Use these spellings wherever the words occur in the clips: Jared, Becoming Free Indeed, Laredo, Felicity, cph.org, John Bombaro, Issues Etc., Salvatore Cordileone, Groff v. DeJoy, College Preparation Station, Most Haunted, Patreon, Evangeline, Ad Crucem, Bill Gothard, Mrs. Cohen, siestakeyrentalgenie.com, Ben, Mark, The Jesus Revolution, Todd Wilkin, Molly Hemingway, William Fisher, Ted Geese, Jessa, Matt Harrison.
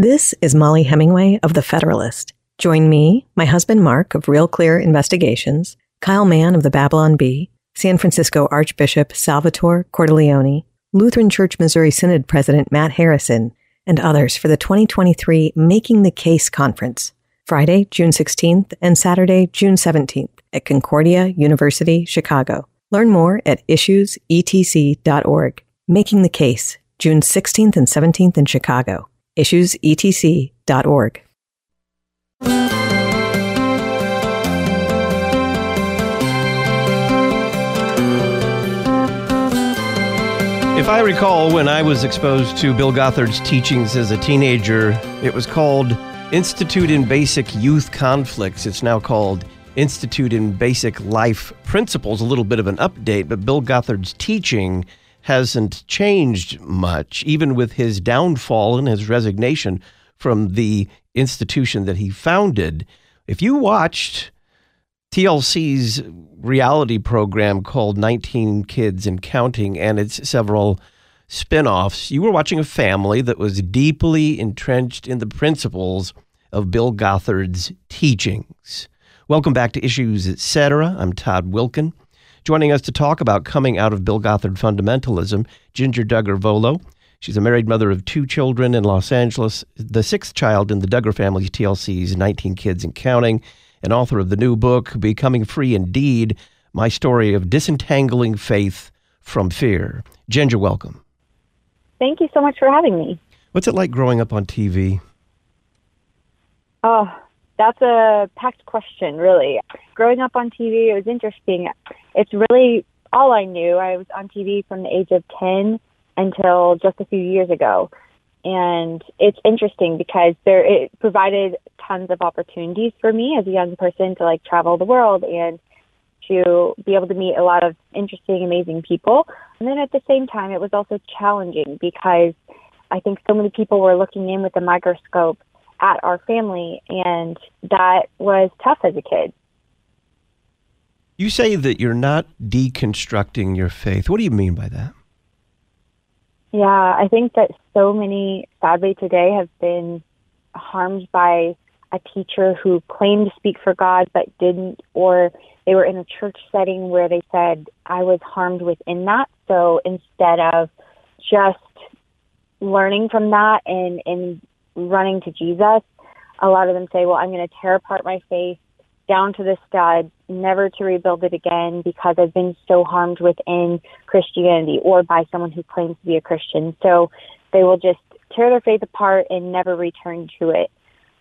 This is Molly Hemingway of The Federalist. Join me, my husband Mark of Real Clear Investigations, Kyle Mann of the Babylon Bee, San Francisco Archbishop Salvatore Cordileone, Lutheran Church Missouri Synod President Matt Harrison, and others for the 2023 Making the Case Conference, Friday, June 16th and Saturday, June 17th at Concordia University, Chicago. Learn more at issuesetc.org. Making the Case, June 16th and 17th in Chicago. issuesetc.org. If I recall, when I was exposed to Bill Gothard's teachings as a teenager, it was called Institute in Basic Youth Conflicts. It's now called Institute in Basic Life Principles, a little bit of an update, but Bill Gothard's teaching hasn't changed much, even with his downfall and his resignation from the institution that he founded. If you watched TLC's reality program called 19 Kids and Counting and its several spinoffs, you were watching a family that was deeply entrenched in the principles of Bill Gothard's teachings. Welcome back to Issues Etc. I'm Todd Wilkin. Joining us to talk about coming out of Bill Gothard fundamentalism, Jinger Duggar Vuolo. She's a married mother of two children in Los Angeles, the sixth child in the Duggar family's TLC's 19 Kids and Counting, and author of the new book, Becoming Free Indeed, My Story of Disentangling Faith from Fear. Jinger, welcome. Thank you so much for having me. What's it like growing up on TV? Oh, that's a packed question, really. Growing up on TV, it was interesting. It's really all I knew. I was on TV from the age of 10 until just a few years ago. And it's interesting because it provided tons of opportunities for me as a young person to like travel the world and to be able to meet a lot of interesting, amazing people. And then at the same time, it was also challenging because I think so many people were looking in with a microscope at our family, and that was tough as a kid. You say that you're not deconstructing your faith. What do you mean by that? Yeah, I think that so many, sadly today, have been harmed by a teacher who claimed to speak for God but didn't, or they were in a church setting where they said, I was harmed within that. So instead of just learning from that and running to Jesus, a lot of them say, well, I'm going to tear apart my faith down to this God, never to rebuild it again because I've been so harmed within Christianity or by someone who claims to be a Christian. So they will just tear their faith apart and never return to it.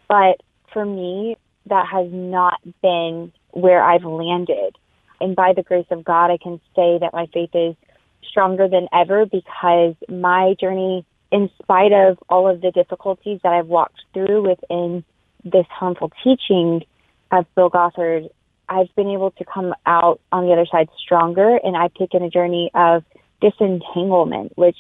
But for me, that has not been where I've landed. And by the grace of God, I can say that my faith is stronger than ever because my journey, in spite of all of the difficulties that I've walked through within this harmful teaching of Bill Gothard, I've been able to come out on the other side stronger, and I've taken a journey of disentanglement, which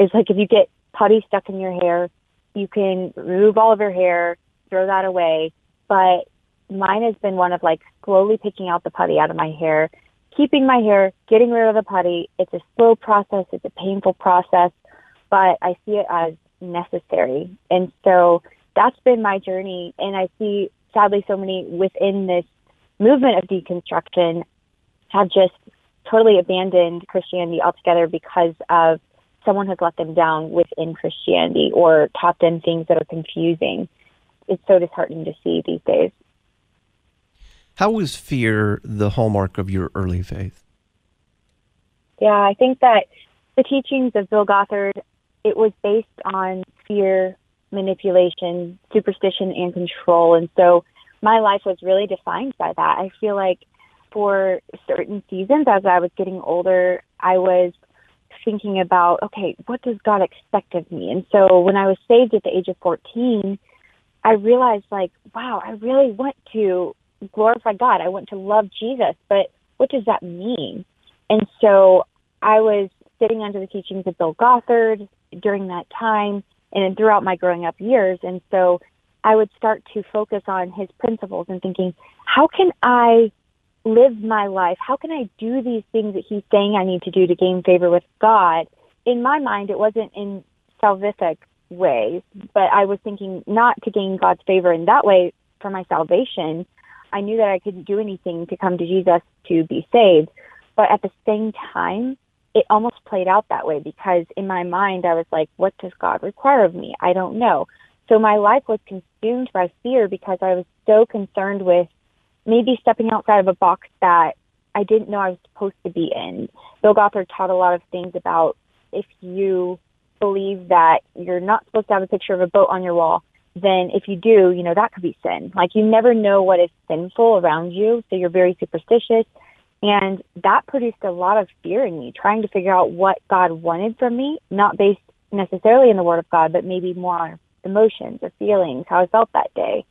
is like if you get putty stuck in your hair, you can remove all of your hair, throw that away. But mine has been one of like slowly picking out the putty out of my hair, keeping my hair, getting rid of the putty. It's a slow process. It's a painful process, but I see it as necessary. And so that's been my journey. And I see, sadly, so many within this movement of deconstruction have just totally abandoned Christianity altogether because of someone has let them down within Christianity or taught them things that are confusing. It's so disheartening to see these days. How was fear the hallmark of your early faith? Yeah, I think that the teachings of Bill Gothard, it was based on fear, manipulation, superstition, and control. And so my life was really defined by that. I feel like for certain seasons as I was getting older, I was thinking about, okay, what does God expect of me? And so when I was saved at the age of 14, I realized like, wow, I really want to glorify God. I want to love Jesus, but what does that mean? And so I was sitting under the teachings of Bill Gothard during that time and throughout my growing up years. And so I would start to focus on his principles and thinking, how can I live my life? How can I do these things that he's saying I need to do to gain favor with God? In my mind, it wasn't in salvific ways, but I was thinking not to gain God's favor in that way for my salvation. I knew that I couldn't do anything to come to Jesus to be saved, but at the same time, it almost played out that way because in my mind, I was like, what does God require of me? I don't know. So my life was consumed by fear because I was so concerned with maybe stepping outside of a box that I didn't know I was supposed to be in. Bill Gothard taught a lot of things about if you believe that you're not supposed to have a picture of a boat on your wall, then if you do, you know, that could be sin. Like, you never know what is sinful around you, so you're very superstitious. And that produced a lot of fear in me, trying to figure out what God wanted from me, not based necessarily in the Word of God, but maybe more on emotions or feelings, how I felt that day.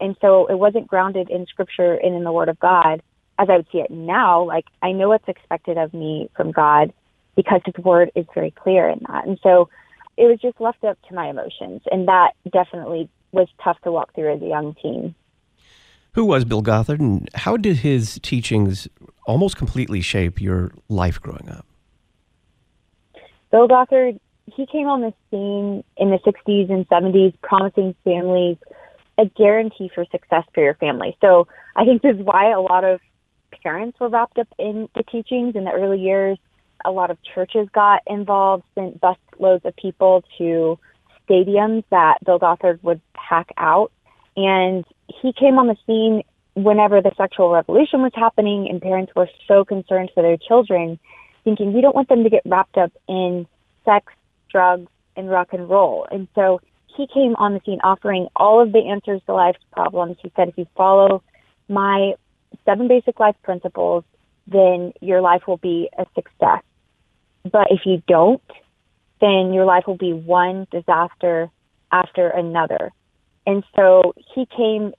And so it wasn't grounded in Scripture and in the Word of God as I would see it now. Like, I know what's expected of me from God because His Word is very clear in that. And so it was just left up to my emotions, and that definitely was tough to walk through as a young teen. Who was Bill Gothard, and how did his teachings almost completely shape your life growing up? Bill Gothard, he came on the scene in the 60s and 70s promising families a guarantee for success for your family. So I think this is why a lot of parents were wrapped up in the teachings in the early years. A lot of churches got involved, sent busloads of people to stadiums that Bill Gothard would pack out. And he came on the scene whenever the sexual revolution was happening, and parents were so concerned for their children, thinking we don't want them to get wrapped up in sex, drugs, and rock and roll. And so he came on the scene offering all of the answers to life's problems. He said, if you follow my 7 basic life principles, then your life will be a success. But if you don't, then your life will be one disaster after another. And so he came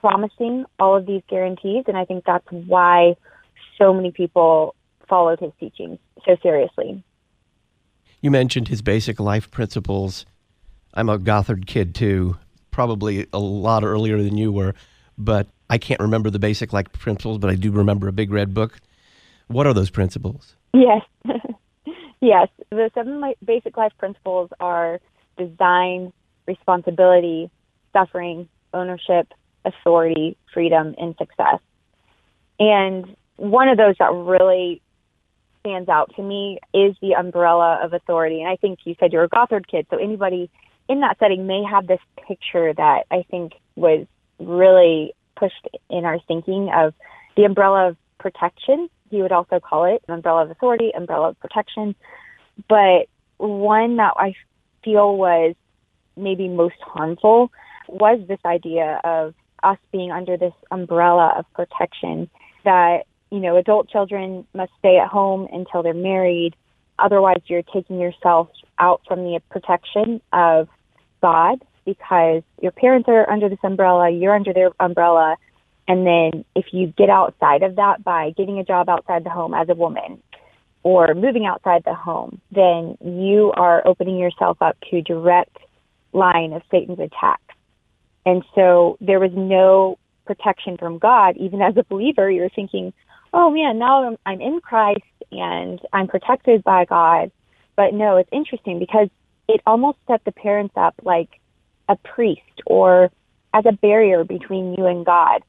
promising all of these guarantees, and I think that's why so many people followed his teachings so seriously. You mentioned his basic life principles. I'm a Gothard kid, too, probably a lot earlier than you were, but I can't remember the basic life principles, but I do remember a big red book. What are those principles? Yes. Yes. The 7 basic life principles are design, responsibility, suffering, ownership, authority, freedom, and success. And one of those that really stands out to me is the umbrella of authority. And I think you said you're a Gothard kid, so anybody in that setting may have this picture that I think was really pushed in our thinking of the umbrella of protection. He would also call it an umbrella of authority, umbrella of protection. But one that I feel was maybe most harmful was this idea of us being under this umbrella of protection that, you know, adult children must stay at home until they're married. Otherwise, you're taking yourself out from the protection of God because your parents are under this umbrella, you're under their umbrella. And then if you get outside of that by getting a job outside the home as a woman or moving outside the home, then you are opening yourself up to direct line of Satan's attacks. And so there was no protection from God. Even as a believer, you're thinking, oh man, now I'm in Christ and I'm protected by God. But no, it's interesting because it almost set the parents up like a priest or as a barrier between you and God.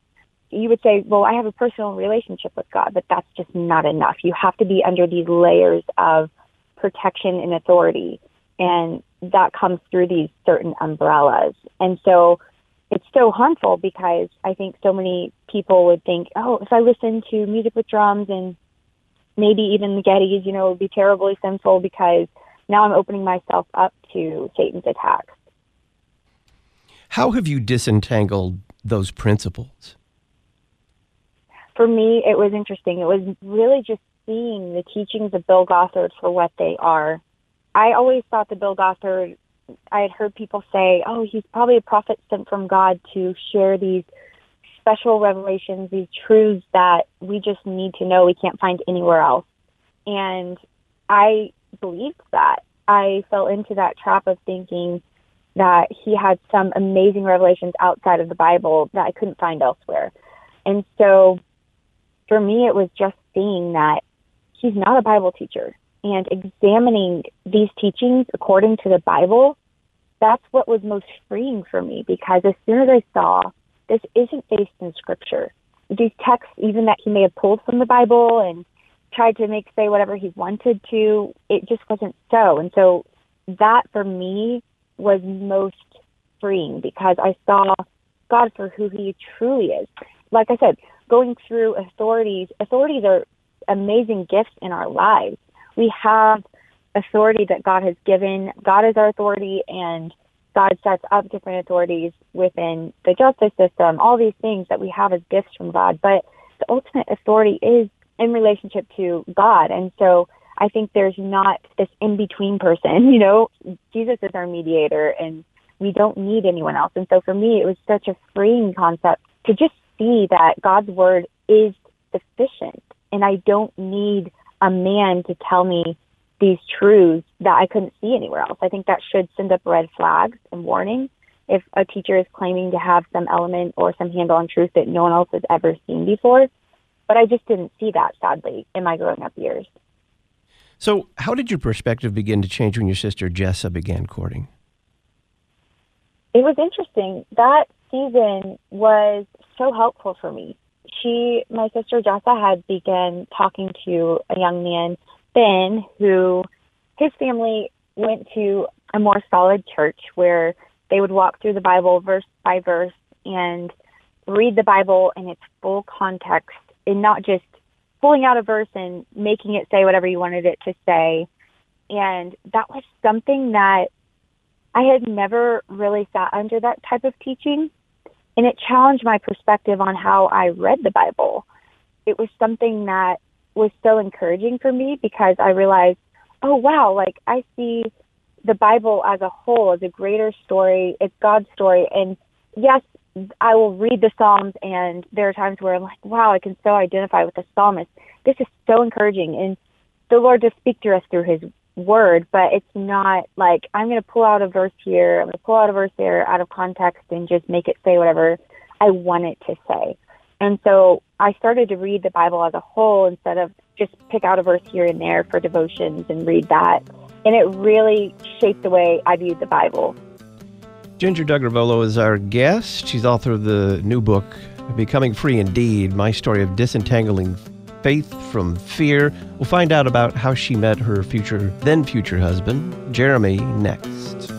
You would say, well, I have a personal relationship with God, but that's just not enough. You have to be under these layers of protection and authority. And that comes through these certain umbrellas. And so it's so harmful because I think so many people would think, oh, if I listen to music with drums and maybe even the Gettys, you know, it would be terribly sinful because now I'm opening myself up to Satan's attacks. How have you disentangled those principles? For me, it was interesting. It was really just seeing the teachings of Bill Gothard for what they are. I always thought that Bill Gothard, I had heard people say, oh, he's probably a prophet sent from God to share these special revelations, these truths that we just need to know, we can't find anywhere else. And I believed that. I fell into that trap of thinking that he had some amazing revelations outside of the Bible that I couldn't find elsewhere. And so for me, it was just seeing that he's not a Bible teacher. And examining these teachings according to the Bible that's what was most freeing for me, because as soon as I saw this isn't based in Scripture, these texts, even that he may have pulled from the Bible and tried to make say whatever he wanted to, it just wasn't so. And so that for me was most freeing, because I saw God for who he truly is. Like I said, going through authorities are amazing gifts in our lives. We have authority that God has given. God is our authority, and God sets up different authorities within the justice system, all these things that we have as gifts from God. But the ultimate authority is in relationship to God. And so I think there's not this in-between person. You know, Jesus is our mediator, and we don't need anyone else. And so for me, it was such a freeing concept to just see that God's word is sufficient, and I don't need a man to tell me these truths that I couldn't see anywhere else. I think that should send up red flags and warning if a teacher is claiming to have some element or some handle on truth that no one else has ever seen before. But I just didn't see that, sadly, in my growing up years. So how did your perspective begin to change when your sister Jessa began courting? It was interesting. That season was so helpful for me. My sister Jessa had begun talking to a young man, Ben, who his family went to a more solid church where they would walk through the Bible verse by verse and read the Bible in its full context, and not just pulling out a verse and making it say whatever you wanted it to say. And that was something that I had never really sat under that type of teaching, and it challenged my perspective on how I read the Bible. It was something that was so encouraging for me, because I realized, oh, wow, like I see the Bible as a whole, as a greater story. It's God's story. And yes, I will read the Psalms, and there are times where I'm like, wow, I can so identify with the psalmist. This is so encouraging. And the Lord just speaks to us through his word, but it's not like I'm going to pull out a verse here, I'm going to pull out a verse there out of context and just make it say whatever I want it to say. And so I started to read the Bible as a whole instead of just pick out a verse here and there for devotions and read that. And it really shaped the way I viewed the Bible. Jinger Duggar Vuolo is our guest. She's author of the new book, Becoming Free Indeed, My Story of Disentangling Faith from Fear. We'll find out about how she met her then future husband, Jeremy, next.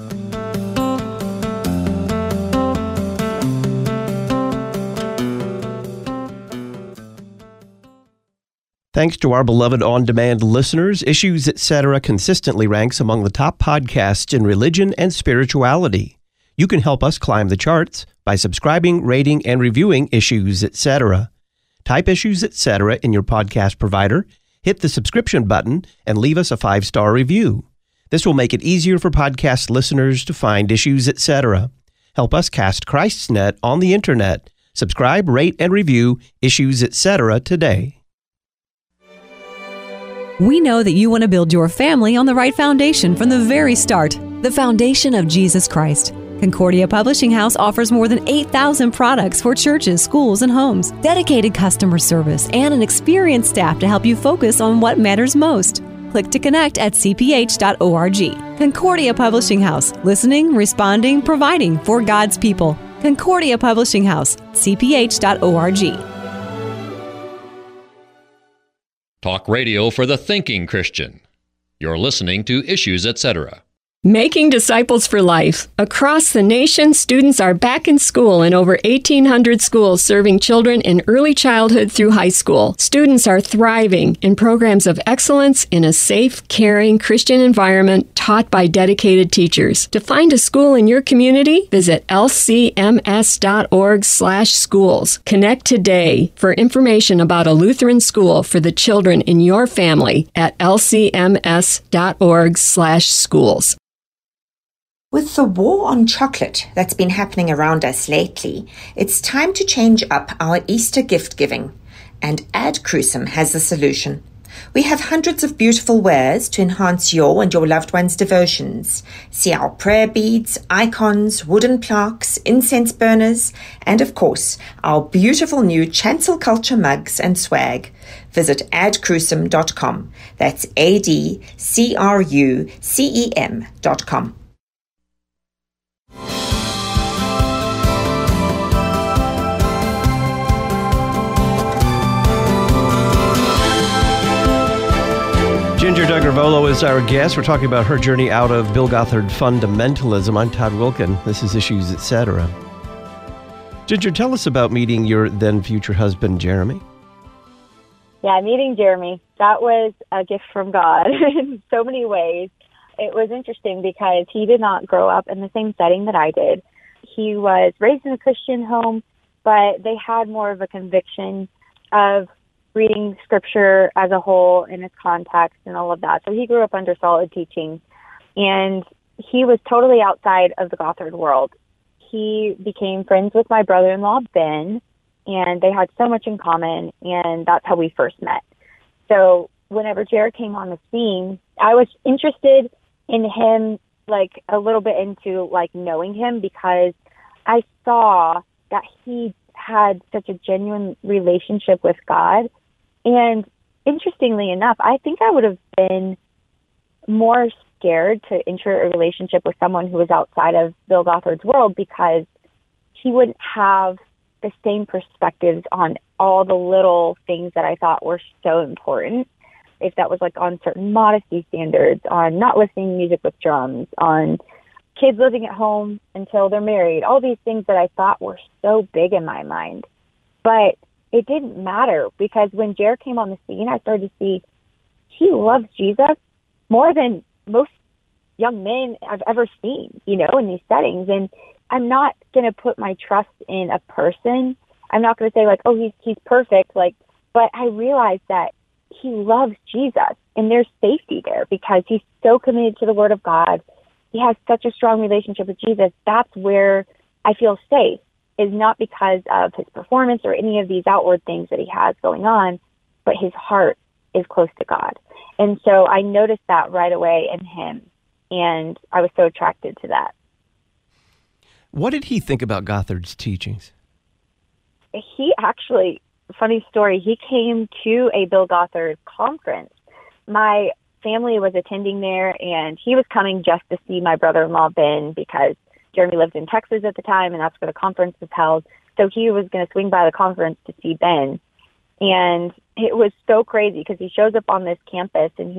Thanks to our beloved on-demand listeners, Issues Etc. consistently ranks among the top podcasts in religion and spirituality. You can help us climb the charts by subscribing, rating, and reviewing Issues Etc. Type Issues Etc. in your podcast provider, hit the subscription button, and leave us a 5-star review. This will make it easier for podcast listeners to find Issues Etc. Help us cast Christ's net on the internet. Subscribe, rate, and review Issues Etc. today. We know that you want to build your family on the right foundation from the very start, the foundation of Jesus Christ. Concordia Publishing House offers more than 8,000 products for churches, schools, and homes, dedicated customer service, and an experienced staff to help you focus on what matters most. Click to connect at cph.org. Concordia Publishing House, listening, responding, providing for God's people. Concordia Publishing House, cph.org. Talk radio for the thinking Christian. You're listening to Issues Etc. Making Disciples for Life. Across the nation, students are back in school in over 1,800 schools serving children in early childhood through high school. Students are thriving in programs of excellence in a safe, caring Christian environment taught by dedicated teachers. To find a school in your community, visit lcms.org/schools. Connect today for information about a Lutheran school for the children in your family at lcms.org/schools. With the war on chocolate that's been happening around us lately, it's time to change up our Easter gift giving. And Ad Crucem has the solution. We have hundreds of beautiful wares to enhance your and your loved one's devotions. See our prayer beads, icons, wooden plaques, incense burners, and of course, our beautiful new chancel culture mugs and swag. Visit adcrucem.com. That's adcrucem.com. Duggar Vuolo is our guest. We're talking about her journey out of Bill Gothard fundamentalism. I'm Todd Wilkin. This is Issues Etc. Ginger, tell us about meeting your then future husband, Jeremy. Yeah, meeting Jeremy. That was a gift from God in so many ways. It was interesting because he did not grow up in the same setting that I did. He was raised in a Christian home, but they had more of a conviction of reading scripture as a whole in its context and all of that. So he grew up under solid teaching, and he was totally outside of the Gothard world. He became friends with my brother-in-law, Ben, and they had so much in common, and that's how we first met. So whenever Jared came on the scene, I was interested in him, like a little bit into like knowing him, because I saw that he had such a genuine relationship with God. And interestingly enough, I think I would have been more scared to enter a relationship with someone who was outside of Bill Gothard's world, because he wouldn't have the same perspectives on all the little things that I thought were so important. If that was like on certain modesty standards, on not listening to music with drums, on kids living at home until they're married, all these things that I thought were so big in my mind. But it didn't matter, because when Jared came on the scene, I started to see he loves Jesus more than most young men I've ever seen, you know, in these settings. And I'm not going to put my trust in a person. I'm not going to say like, oh, he's perfect. Like, but I realized that he loves Jesus, and there's safety there because he's so committed to the Word of God. He has such a strong relationship with Jesus. That's where I feel safe, is not because of his performance or any of these outward things that he has going on, but his heart is close to God. And so I noticed that right away in him, and I was so attracted to that. What did he think about Gothard's teachings? He actually, funny story, he came to a Bill Gothard conference. My family was attending there, and he was coming just to see my brother-in-law, Ben, because Jeremy lived in Texas at the time, and that's where the conference was held. So he was going to swing by the conference to see Ben. And it was so crazy because he shows up on this campus, and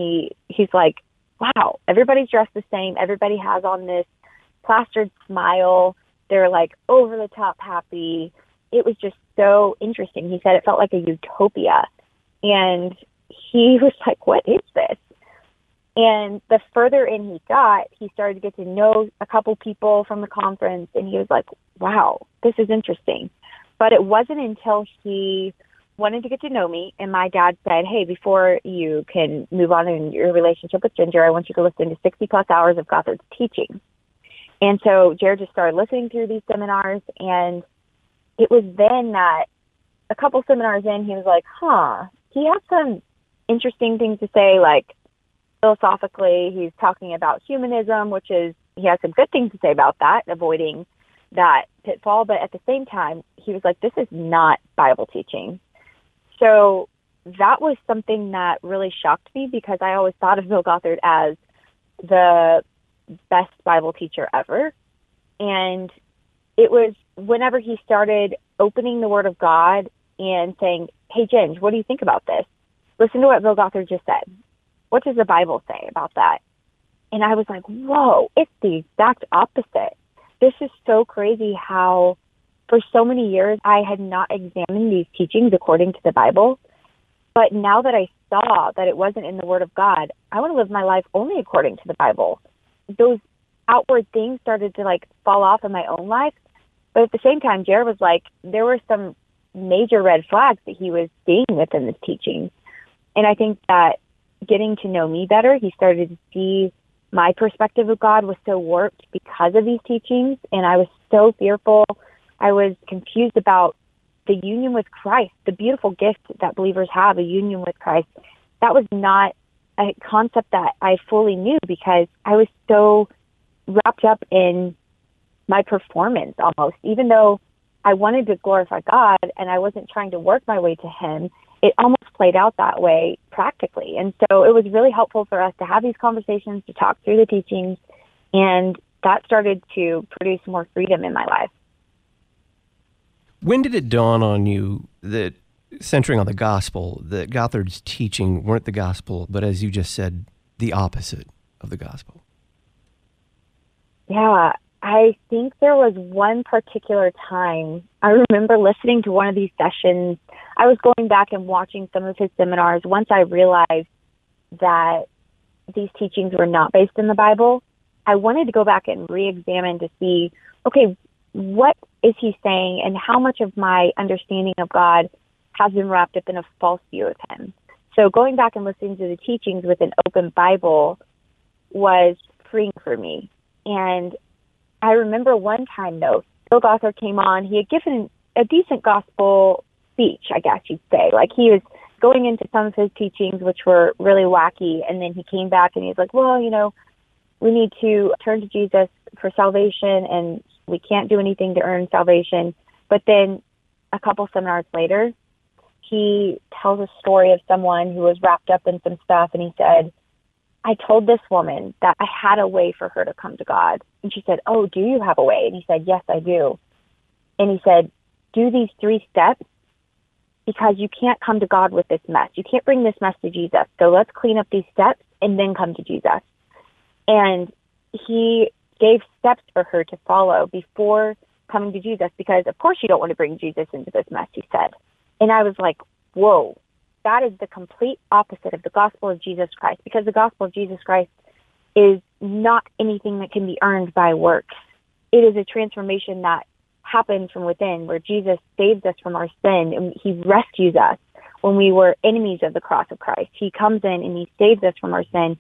he's like, wow, everybody's dressed the same. Everybody has on this plastered smile. They're like over-the-top happy. It was just so interesting. He said it felt like a utopia. And he was like, what is this? And the further in he got, he started to get to know a couple people from the conference, and he was like, wow, this is interesting. But it wasn't until he wanted to get to know me, and my dad said, hey, before you can move on in your relationship with Ginger, I want you to listen to 60-plus hours of Gothard's teaching. And so Jared just started listening through these seminars, and it was then that a couple seminars in, he was like, he has some interesting things to say, like, philosophically, he's talking about humanism, which is, he has some good things to say about that, avoiding that pitfall. But at the same time, he was like, this is not Bible teaching. So that was something that really shocked me, because I always thought of Bill Gothard as the best Bible teacher ever. And it was whenever he started opening the Word of God and saying, hey, Ginge, what do you think about this? Listen to what Bill Gothard just said. What does the Bible say about that? And I was like, whoa, it's the exact opposite. This is so crazy how for so many years I had not examined these teachings according to the Bible. But now that I saw that it wasn't in the Word of God, I want to live my life only according to the Bible. Those outward things started to like fall off in my own life. But at the same time, Jared was like, there were some major red flags that he was seeing within this teaching. And I think that getting to know me better, he started to see my perspective of God was so warped because of these teachings, and I was so fearful. I was confused about the union with Christ, the beautiful gift that believers have, a union with Christ. That was not a concept that I fully knew, because I was so wrapped up in my performance almost. Even though I wanted to glorify God and I wasn't trying to work my way to Him, it almost played out that way practically. And so it was really helpful for us to have these conversations, to talk through the teachings, and that started to produce more freedom in my life. When did it dawn on you that, centering on the gospel, that Gothard's teaching weren't the gospel, but as you just said, the opposite of the gospel? Yeah, I think there was one particular time I remember listening to one of these sessions. I was going back and watching some of his seminars once I realized that these teachings were not based in the Bible. I wanted to go back and re-examine to see, okay, what is he saying and how much of my understanding of God has been wrapped up in a false view of him? So going back and listening to the teachings with an open Bible was freeing for me. And I remember one time, though, Bill Gothard came on. He had given a decent gospel speech, I guess you'd say. Like, he was going into some of his teachings, which were really wacky, and then he came back and he was like, well, you know, we need to turn to Jesus for salvation, and we can't do anything to earn salvation. But then a couple seminars later, he tells a story of someone who was wrapped up in some stuff, and he said, I told this woman that I had a way for her to come to God. And she said, oh, do you have a way? And he said, yes, I do. And he said, do these 3 steps, because you can't come to God with this mess. You can't bring this mess to Jesus. So let's clean up these steps and then come to Jesus. And he gave steps for her to follow before coming to Jesus, because, of course, you don't want to bring Jesus into this mess, he said. And I was like, whoa. That is the complete opposite of the gospel of Jesus Christ, because the gospel of Jesus Christ is not anything that can be earned by works. It is a transformation that happens from within, where Jesus saves us from our sin, and he rescues us when we were enemies of the cross of Christ. He comes in and he saves us from our sin,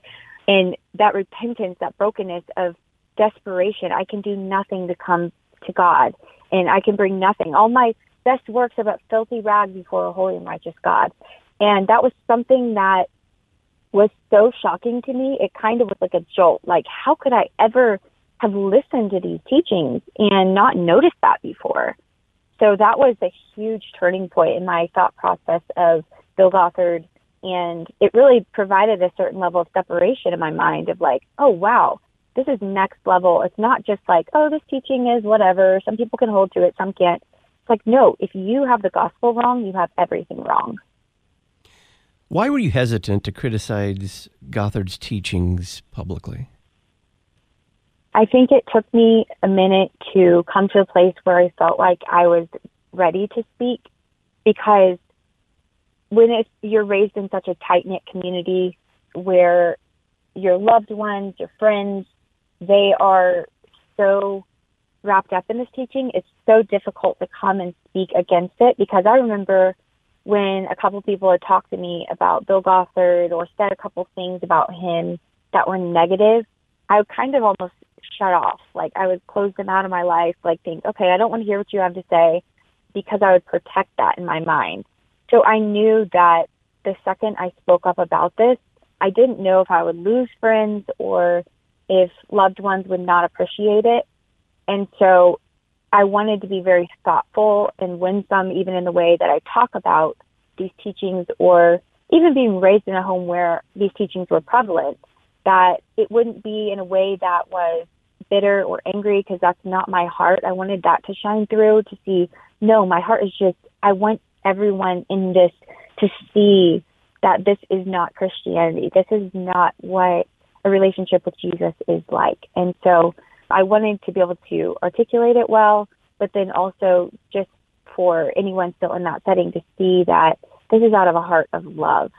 and that repentance, that brokenness of desperation, I can do nothing to come to God, and I can bring nothing. All my best works are but filthy rags before a holy and righteous God. And that was something that was so shocking to me. It kind of was like a jolt. Like, how could I ever have listened to these teachings and not noticed that before? So that was a huge turning point in my thought process of Bill Gothard. And it really provided a certain level of separation in my mind of like, oh, wow, this is next level. It's not just like, oh, this teaching is whatever. Some people can hold to it, some can't. It's like, no, if you have the gospel wrong, you have everything wrong. Why were you hesitant to criticize Gothard's teachings publicly? I think it took me a minute to come to a place where I felt like I was ready to speak, because when you're raised in such a tight-knit community where your loved ones, your friends, they are so wrapped up in this teaching, it's so difficult to come and speak against it. Because I remember when a couple people had talked to me about Bill Gothard or said a couple things about him that were negative, I would kind of almost shut off. Like, I would close them out of my life, like think, okay, I don't want to hear what you have to say, because I would protect that in my mind. So I knew that the second I spoke up about this, I didn't know if I would lose friends or if loved ones would not appreciate it. And so I wanted to be very thoughtful and winsome, even in the way that I talk about these teachings, or even being raised in a home where these teachings were prevalent, that it wouldn't be in a way that was bitter or angry, because that's not my heart. I wanted that to shine through, to see, no, my heart is just, I want everyone in this to see that this is not Christianity. This is not what a relationship with Jesus is like. And so I wanted to be able to articulate it well, but then also just for anyone still in that setting to see that this is out of a heart of love.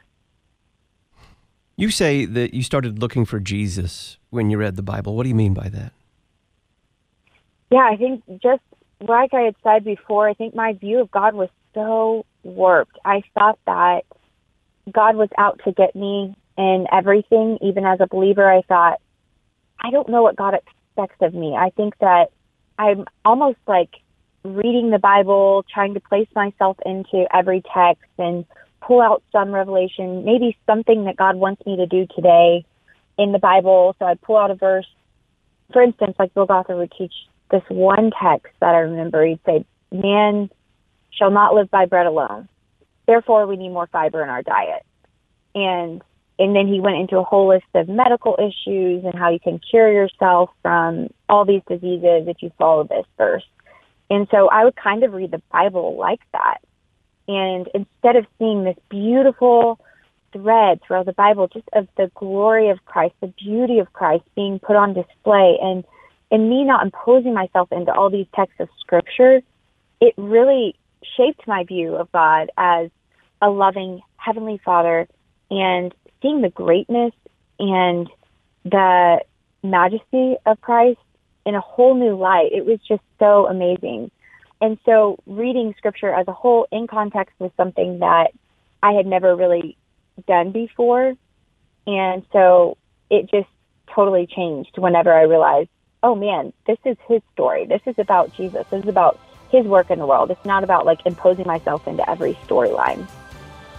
You say that you started looking for Jesus when you read the Bible. What do you mean by that? Yeah, I think just like I had said before, I think my view of God was so warped. I thought that God was out to get me in everything. Even as a believer, I thought, I don't know what God expects of me. I think that I'm almost like reading the Bible, trying to place myself into every text and pull out some revelation, maybe something that God wants me to do today in the Bible. So I pull out a verse. For instance, like Bill Gothard would teach this one text that I remember. He'd say, man shall not live by bread alone. Therefore, we need more fiber in our diet. And then he went into a whole list of medical issues and how you can cure yourself from all these diseases if you follow this verse. And so I would kind of read the Bible like that. And instead of seeing this beautiful thread throughout the Bible, just of the glory of Christ, the beauty of Christ being put on display, and in me not imposing myself into all these texts of Scripture, it really shaped my view of God as a loving Heavenly Father, and seeing the greatness and the majesty of Christ in a whole new light. It was just so amazing. And so reading Scripture as a whole in context was something that I had never really done before. And so it just totally changed whenever I realized, oh man, this is his story. This is about Jesus. This is about his work in the world. It's not about like imposing myself into every storyline.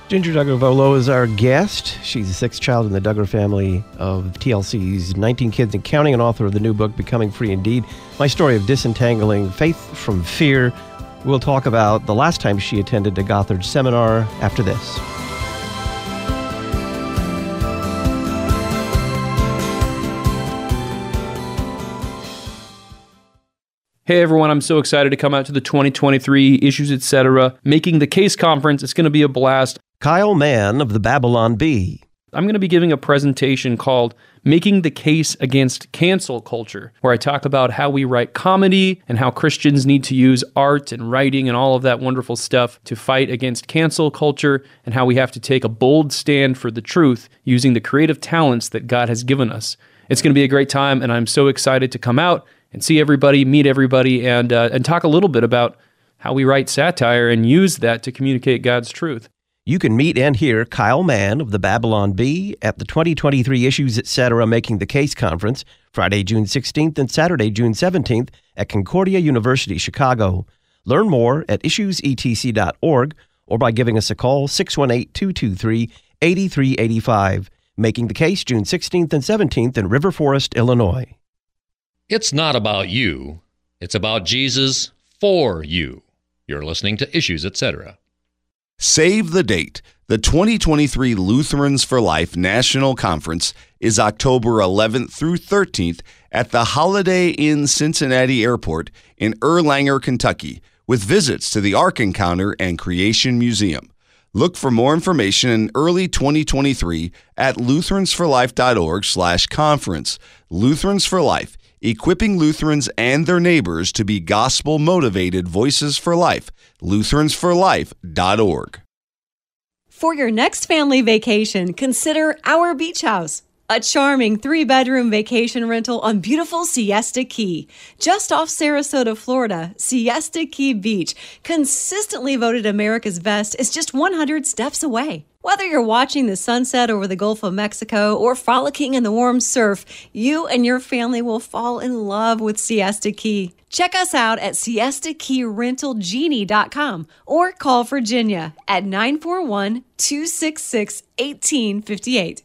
Jinger Duggar Vuolo is our guest. She's the sixth child in the Duggar family of TLC's 19 Kids and Counting, and author of the new book, Becoming Free Indeed, My Story of Disentangling Faith from Fear. We'll talk about the last time she attended a Gothard seminar after this. Hey everyone, I'm so excited to come out to the 2023 Issues Etc. Making the Case Conference. It's going to be a blast. Kyle Mann of the Babylon Bee. I'm going to be giving a presentation called Making the Case Against Cancel Culture, where I talk about how we write comedy and how Christians need to use art and writing and all of that wonderful stuff to fight against cancel culture, and how we have to take a bold stand for the truth using the creative talents that God has given us. It's going to be a great time, and I'm so excited to come out and see everybody, meet everybody, and talk a little bit about how we write satire and use that to communicate God's truth. You can meet and hear Kyle Mann of the Babylon Bee at the 2023 Issues Etc. Making the Case Conference, Friday, June 16th and Saturday, June 17th at Concordia University, Chicago. Learn more at issuesetc.org or by giving us a call, 618-223-8385. Making the Case, June 16th and 17th in River Forest, Illinois. It's not about you. It's about Jesus for you. You're listening to Issues Etc. Save the date. The 2023 Lutherans for Life National Conference is October 11th through 13th at the Holiday Inn Cincinnati Airport in Erlanger, Kentucky, with visits to the Ark Encounter and Creation Museum. Look for more information in early 2023 at lutheransforlife.org/conference. Lutherans for Life, equipping Lutherans and their neighbors to be gospel-motivated voices for life. lutheransforlife.org. For your next family vacation, consider Our Beach House, a charming 3-bedroom vacation rental on beautiful Siesta Key. Just off Sarasota, Florida, Siesta Key Beach, consistently voted America's best, is just 100 steps away. Whether you're watching the sunset over the Gulf of Mexico or frolicking in the warm surf, you and your family will fall in love with Siesta Key. Check us out at siestakeyrentalgenie.com or call Virginia at 941-266-1858.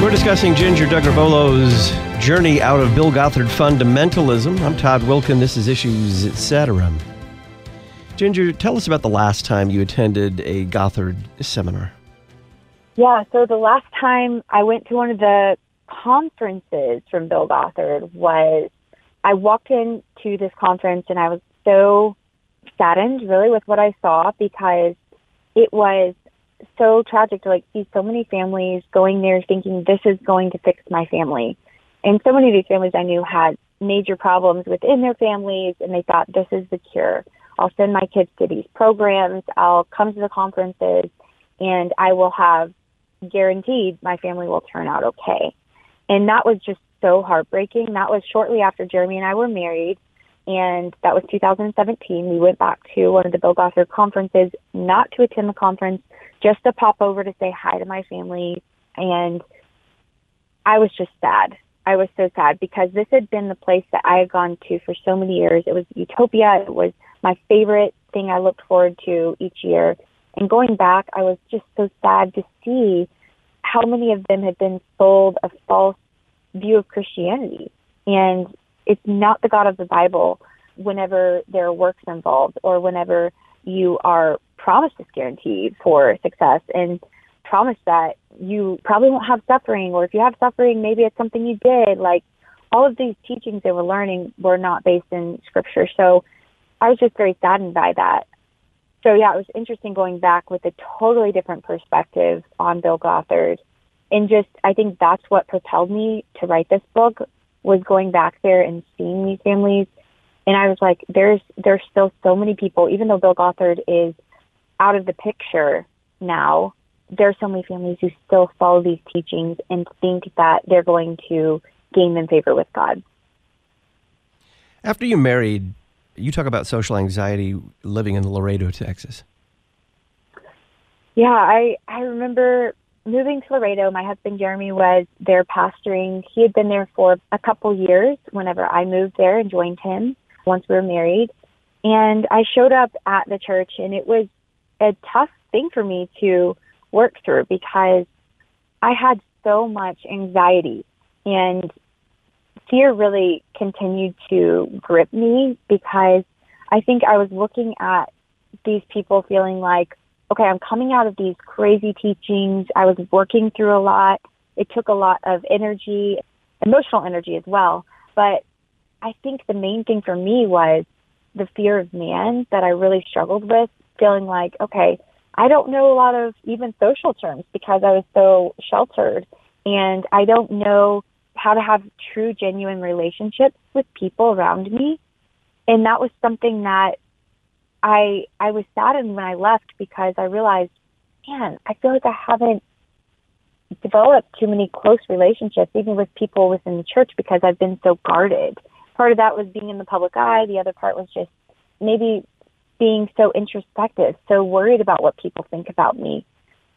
We're discussing Jinger Duggar Vuolo's journey out of Bill Gothard fundamentalism. I'm Todd Wilkin. This is Issues Etc. Jinger, tell us about the last time you attended a Gothard seminar. Yeah, so the last time I went to one of the conferences from Bill Gothard was, I walked into this conference and I was so saddened, really, with what I saw, because it was so tragic to like see so many families going there thinking this is going to fix my family. And so many of these families I knew had major problems within their families, and they thought, this is the cure. I'll send my kids to these programs, I'll come to the conferences, and I will have guaranteed my family will turn out okay. And that was just so heartbreaking. That was shortly after Jeremy and I were married, and that was 2017. We went back to one of the Bill Gothard conferences, not to attend the conference, just to pop over to say hi to my family. And I was just sad. I was so sad because this had been the place that I had gone to for so many years. It was utopia. It was my favorite thing I looked forward to each year. And going back, I was just so sad to see how many of them had been sold a false view of Christianity. And it's not the God of the Bible whenever there are works involved or whenever you are promised this guarantee for success and promise that you probably won't have suffering, or if you have suffering, maybe it's something you did. Like, all of these teachings they were learning were not based in Scripture. So I was just very saddened by that. So, yeah, it was interesting going back with a totally different perspective on Bill Gothard. And just, I think that's what propelled me to write this book, was going back there and seeing these families. And I was like, there's still so many people, even though Bill Gothard is out of the picture now, there's so many families who still follow these teachings and think that they're going to gain them favor with God. After you married, you talk about social anxiety living in Laredo, Texas. Yeah, I remember moving to Laredo. My husband, Jeremy, was there pastoring. He had been there for a couple years whenever I moved there and joined him once we were married. And I showed up at the church, and it was a tough thing for me to work through because I had so much anxiety, and fear really continued to grip me because I think I was looking at these people feeling like, okay, I'm coming out of these crazy teachings. I was working through a lot. It took a lot of energy, emotional energy as well. But I think the main thing for me was the fear of man that I really struggled with, feeling like, okay, I don't know a lot of even social terms because I was so sheltered, and I don't know how to have true, genuine relationships with people around me. And that was something that I was saddened when I left because I realized, man, I feel like I haven't developed too many close relationships, even with people within the church, because I've been so guarded. Part of that was being in the public eye. The other part was just maybe being so introspective, so worried about what people think about me,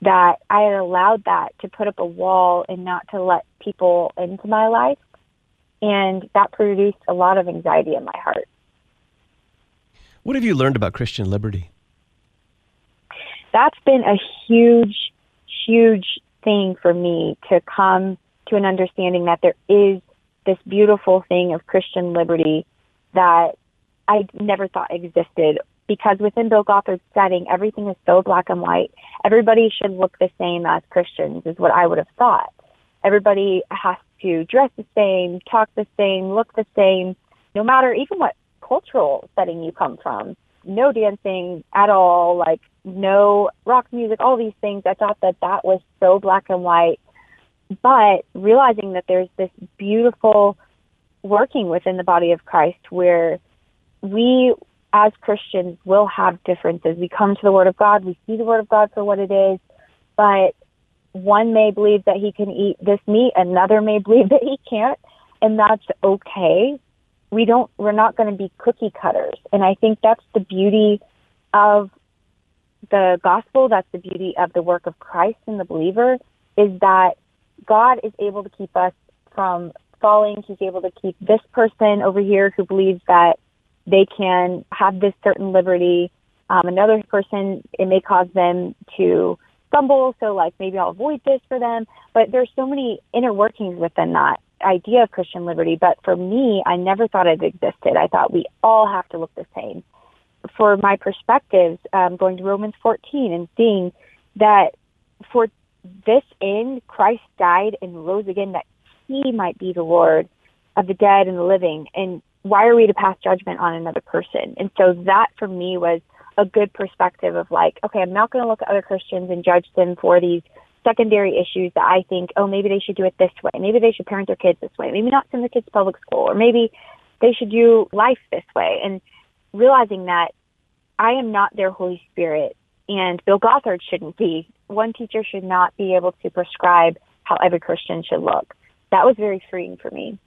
that I had allowed that to put up a wall and not to let people into my life. And that produced a lot of anxiety in my heart. What have you learned about Christian liberty? That's been a huge, huge thing for me, to come to an understanding that there is this beautiful thing of Christian liberty that I never thought existed, because within Bill Gothard's setting, everything is so black and white. Everybody should look the same as Christians, is what I would have thought. Everybody has to dress the same, talk the same, look the same, no matter even what cultural setting you come from. No dancing at all, like no rock music, all these things. I thought that that was so black and white. But realizing that there's this beautiful working within the body of Christ where we, as Christians, will have differences. We come to the Word of God, we see the Word of God for what it is, but one may believe that he can eat this meat, another may believe that he can't, and that's okay. We're not going to be cookie cutters. And I think that's the beauty of the gospel, that's the beauty of the work of Christ in the believer, is that God is able to keep us from falling. He's able to keep this person over here who believes that they can have this certain liberty. Another person, it may cause them to stumble, so like maybe I'll avoid this for them. But there's so many inner workings within that idea of Christian liberty. But for me, I never thought it existed. I thought we all have to look the same. For my perspectives, going to Romans 14 and seeing that for this end, Christ died and rose again, that he might be the Lord of the dead and the living. And why are we to pass judgment on another person? And so that for me was a good perspective of like, okay, I'm not going to look at other Christians and judge them for these secondary issues that I think, oh, maybe they should do it this way. Maybe they should parent their kids this way. Maybe not send their kids to public school, or maybe they should do life this way. And realizing that I am not their Holy Spirit, and Bill Gothard shouldn't be. One teacher should not be able to prescribe how every Christian should look. That was very freeing for me.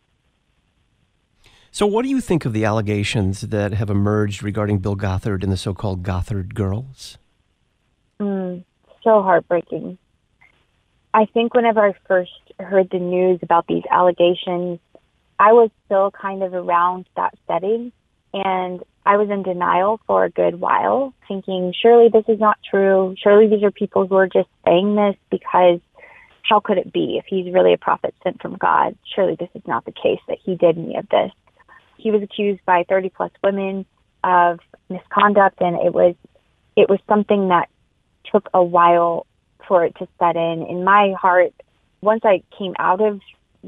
So what do you think of the allegations that have emerged regarding Bill Gothard and the so-called Gothard girls? So heartbreaking. I think whenever I first heard the news about these allegations, I was still kind of around that setting, and I was in denial for a good while, thinking, surely this is not true. Surely these are people who are just saying this because how could it be? If he's really a prophet sent from God, surely this is not the case that he did any of this. He was accused by 30-plus women of misconduct, and it was something that took a while for it to set in. In my heart, once I came out of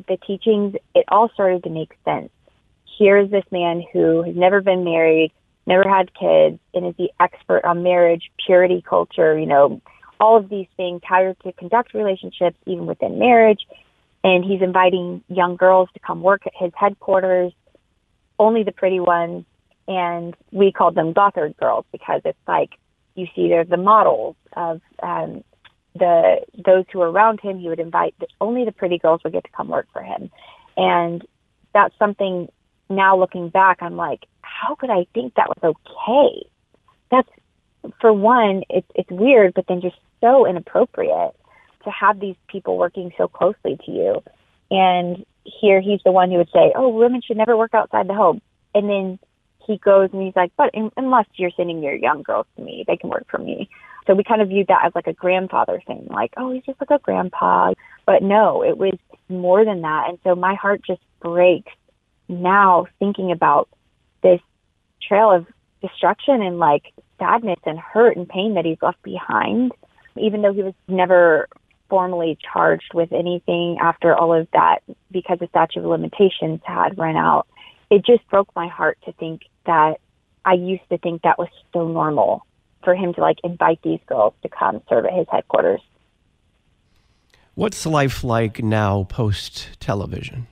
the teachings, it all started to make sense. Here is this man who has never been married, never had kids, and is the expert on marriage, purity culture, you know, all of these things, how to conduct relationships even within marriage. And he's inviting young girls to come work at his headquarters, only the pretty ones. And we called them Gothard girls because it's like you see they're the models of those who are around him. He would invite only the pretty girls would get to come work for him. And that's something now looking back, I'm like, how could I think that was okay? That's, for one, it's weird, but then just so inappropriate to have these people working so closely to you. And here he's the one who would say, oh, women should never work outside the home. And then he goes and he's like, but unless you're sending your young girls to me, they can work for me. So we kind of viewed that as like a grandfather thing, like, oh, he's just like a grandpa. But no, it was more than that. And so my heart just breaks now thinking about this trail of destruction and like sadness and hurt and pain that he's left behind, even though he was never formally charged with anything after all of that because the statute of limitations had run out. It just broke my heart to think that I used to think that was so normal for him to like invite these girls to come serve at his headquarters. What's life like now post-television?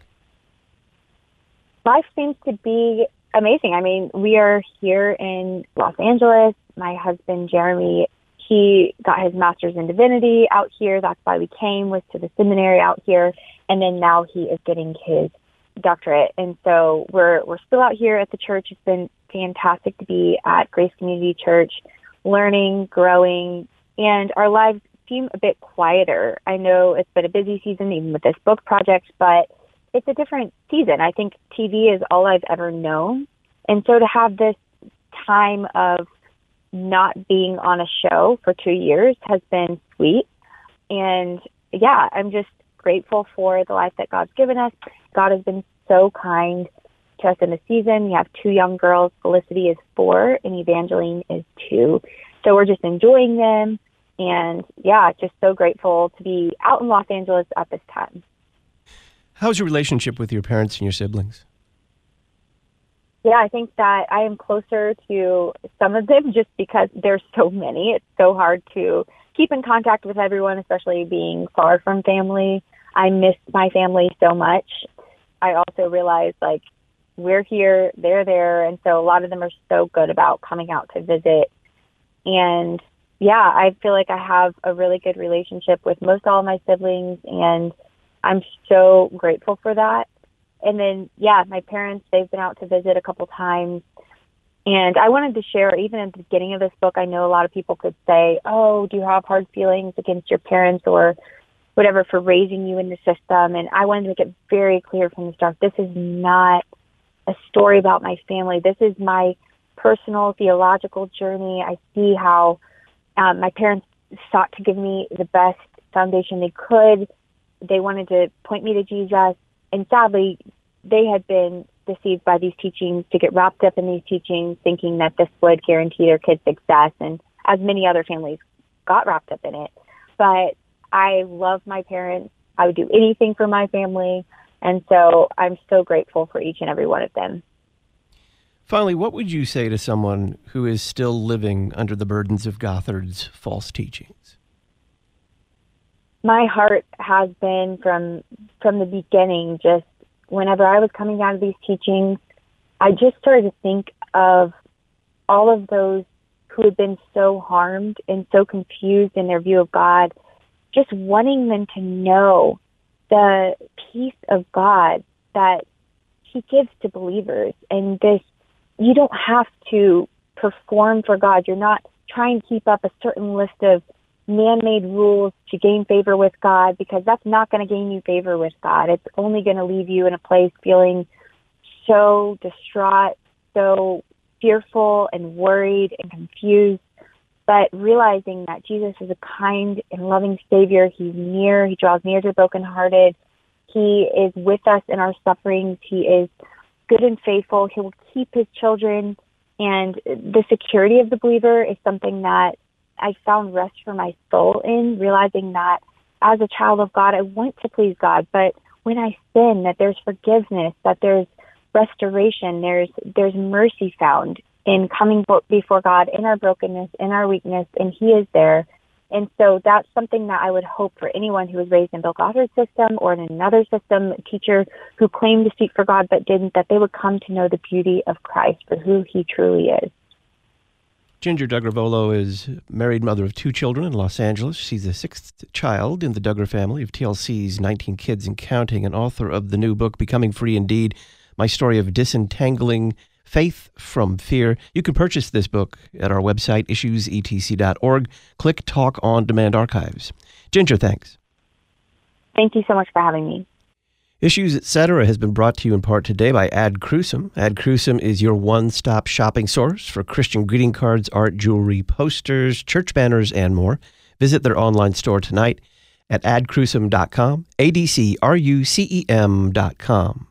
Life seems to be amazing. I mean, we are here in Los Angeles. My husband, Jeremy, he got his master's in divinity out here. That's why we came, was to the seminary out here. And then now he is getting his doctorate. And so we're still out here at the church. It's been fantastic to be at Grace Community Church, learning, growing, and our lives seem a bit quieter. I know it's been a busy season, even with this book project, but it's a different season. I think TV is all I've ever known. And so to have this time of not being on a show for 2 years has been sweet. And yeah, I'm just grateful for the life that God's given us. God has been so kind to us in the season. We have 2 young girls. Felicity is 4 and Evangeline is 2. So we're just enjoying them. And yeah, just so grateful to be out in Los Angeles at this time. How's your relationship with your parents and your siblings? Yeah, I think that I am closer to some of them just because there's so many. It's so hard to keep in contact with everyone, especially being far from family. I miss my family so much. I also realize, like, we're here, they're there, and so a lot of them are so good about coming out to visit. And, yeah, I feel like I have a really good relationship with most all of my siblings, and I'm so grateful for that. And then, yeah, my parents, they've been out to visit a couple times. And I wanted to share, even at the beginning of this book, I know a lot of people could say, oh, do you have hard feelings against your parents or whatever for raising you in the system? And I wanted to make it very clear from the start, this is not a story about my family. This is my personal theological journey. I see how my parents sought to give me the best foundation they could. They wanted to point me to Jesus, and sadly, they had been deceived by these teachings to get wrapped up in these teachings, thinking that this would guarantee their kids success, and as many other families got wrapped up in it. But I love my parents. I would do anything for my family, and so I'm so grateful for each and every one of them. Finally, what would you say to someone who is still living under the burdens of Gothard's false teachings? My heart has been from the beginning, just whenever I was coming out of these teachings, I just started to think of all of those who had been so harmed and so confused in their view of God, just wanting them to know the peace of God that he gives to believers. And this, you don't have to perform for God. You're not trying to keep up a certain list of man-made rules to gain favor with God, because that's not going to gain you favor with God. It's only going to leave you in a place feeling so distraught, so fearful and worried and confused, but realizing that Jesus is a kind and loving Savior. He's near. He draws near to the brokenhearted. He is with us in our sufferings. He is good and faithful. He will keep his children. And the security of the believer is something that I found rest for my soul in, realizing that as a child of God, I want to please God, but when I sin, that there's forgiveness, that there's restoration, there's mercy found in coming before God in our brokenness, in our weakness, and He is there. And so that's something that I would hope for anyone who was raised in Bill Gothard's system or in another system, a teacher who claimed to speak for God but didn't, that they would come to know the beauty of Christ for who He truly is. Jinger Duggar Vuolo is married mother of 2 children in Los Angeles. She's the 6th child in the Duggar family of TLC's 19 Kids and Counting, and author of the new book, Becoming Free Indeed, My Story of Disentangling Faith from Fear. You can purchase this book at our website, issuesetc.org. Click Talk on Demand Archives. Jinger, thanks. Thank you so much for having me. Issues Etc. has been brought to you in part today by Ad Crucem. Ad Crucem is your one-stop shopping source for Christian greeting cards, art, jewelry, posters, church banners, and more. Visit their online store tonight at adcrucem.com, adcrucem.com.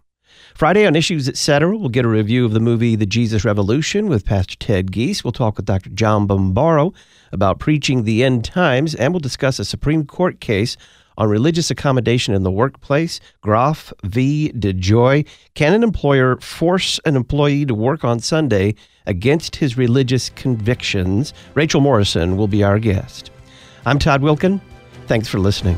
Friday on Issues Etc., we'll get a review of the movie The Jesus Revolution with Pastor Ted Geese. We'll talk with Dr. John Bombaro about preaching the end times, and we'll discuss a Supreme Court case on religious accommodation in the workplace, Groff v. DeJoy. Can an employer force an employee to work on Sunday against his religious convictions? Rachel Morrison will be our guest. I'm Todd Wilkin. Thanks for listening.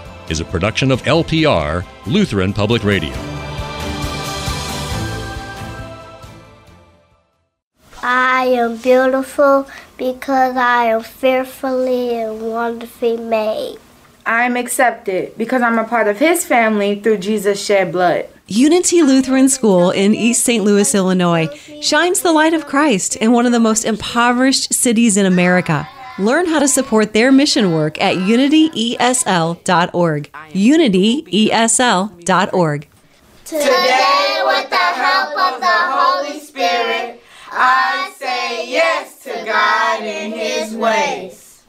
is a production of LPR, Lutheran Public Radio. I am beautiful because I am fearfully and wonderfully made. I am accepted because I'm a part of His family through Jesus' shed blood. Unity Lutheran School in East St. Louis, Illinois, shines the light of Christ in one of the most impoverished cities in America. Learn how to support their mission work at unityesl.org. unityesl.org. Today, with the help of the Holy Spirit, I say yes to God and His ways.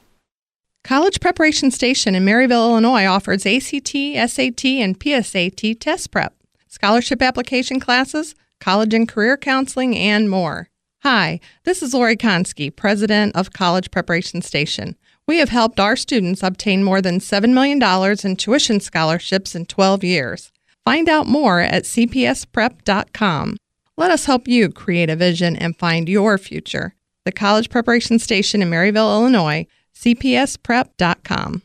College Preparation Station in Maryville, Illinois offers ACT, SAT, and PSAT test prep, scholarship application classes, college and career counseling, and more. Hi, this is Lori Konski, president of College Preparation Station. We have helped our students obtain more than $7 million in tuition scholarships in 12 years. Find out more at cpsprep.com. Let us help you create a vision and find your future. The College Preparation Station in Maryville, Illinois, cpsprep.com.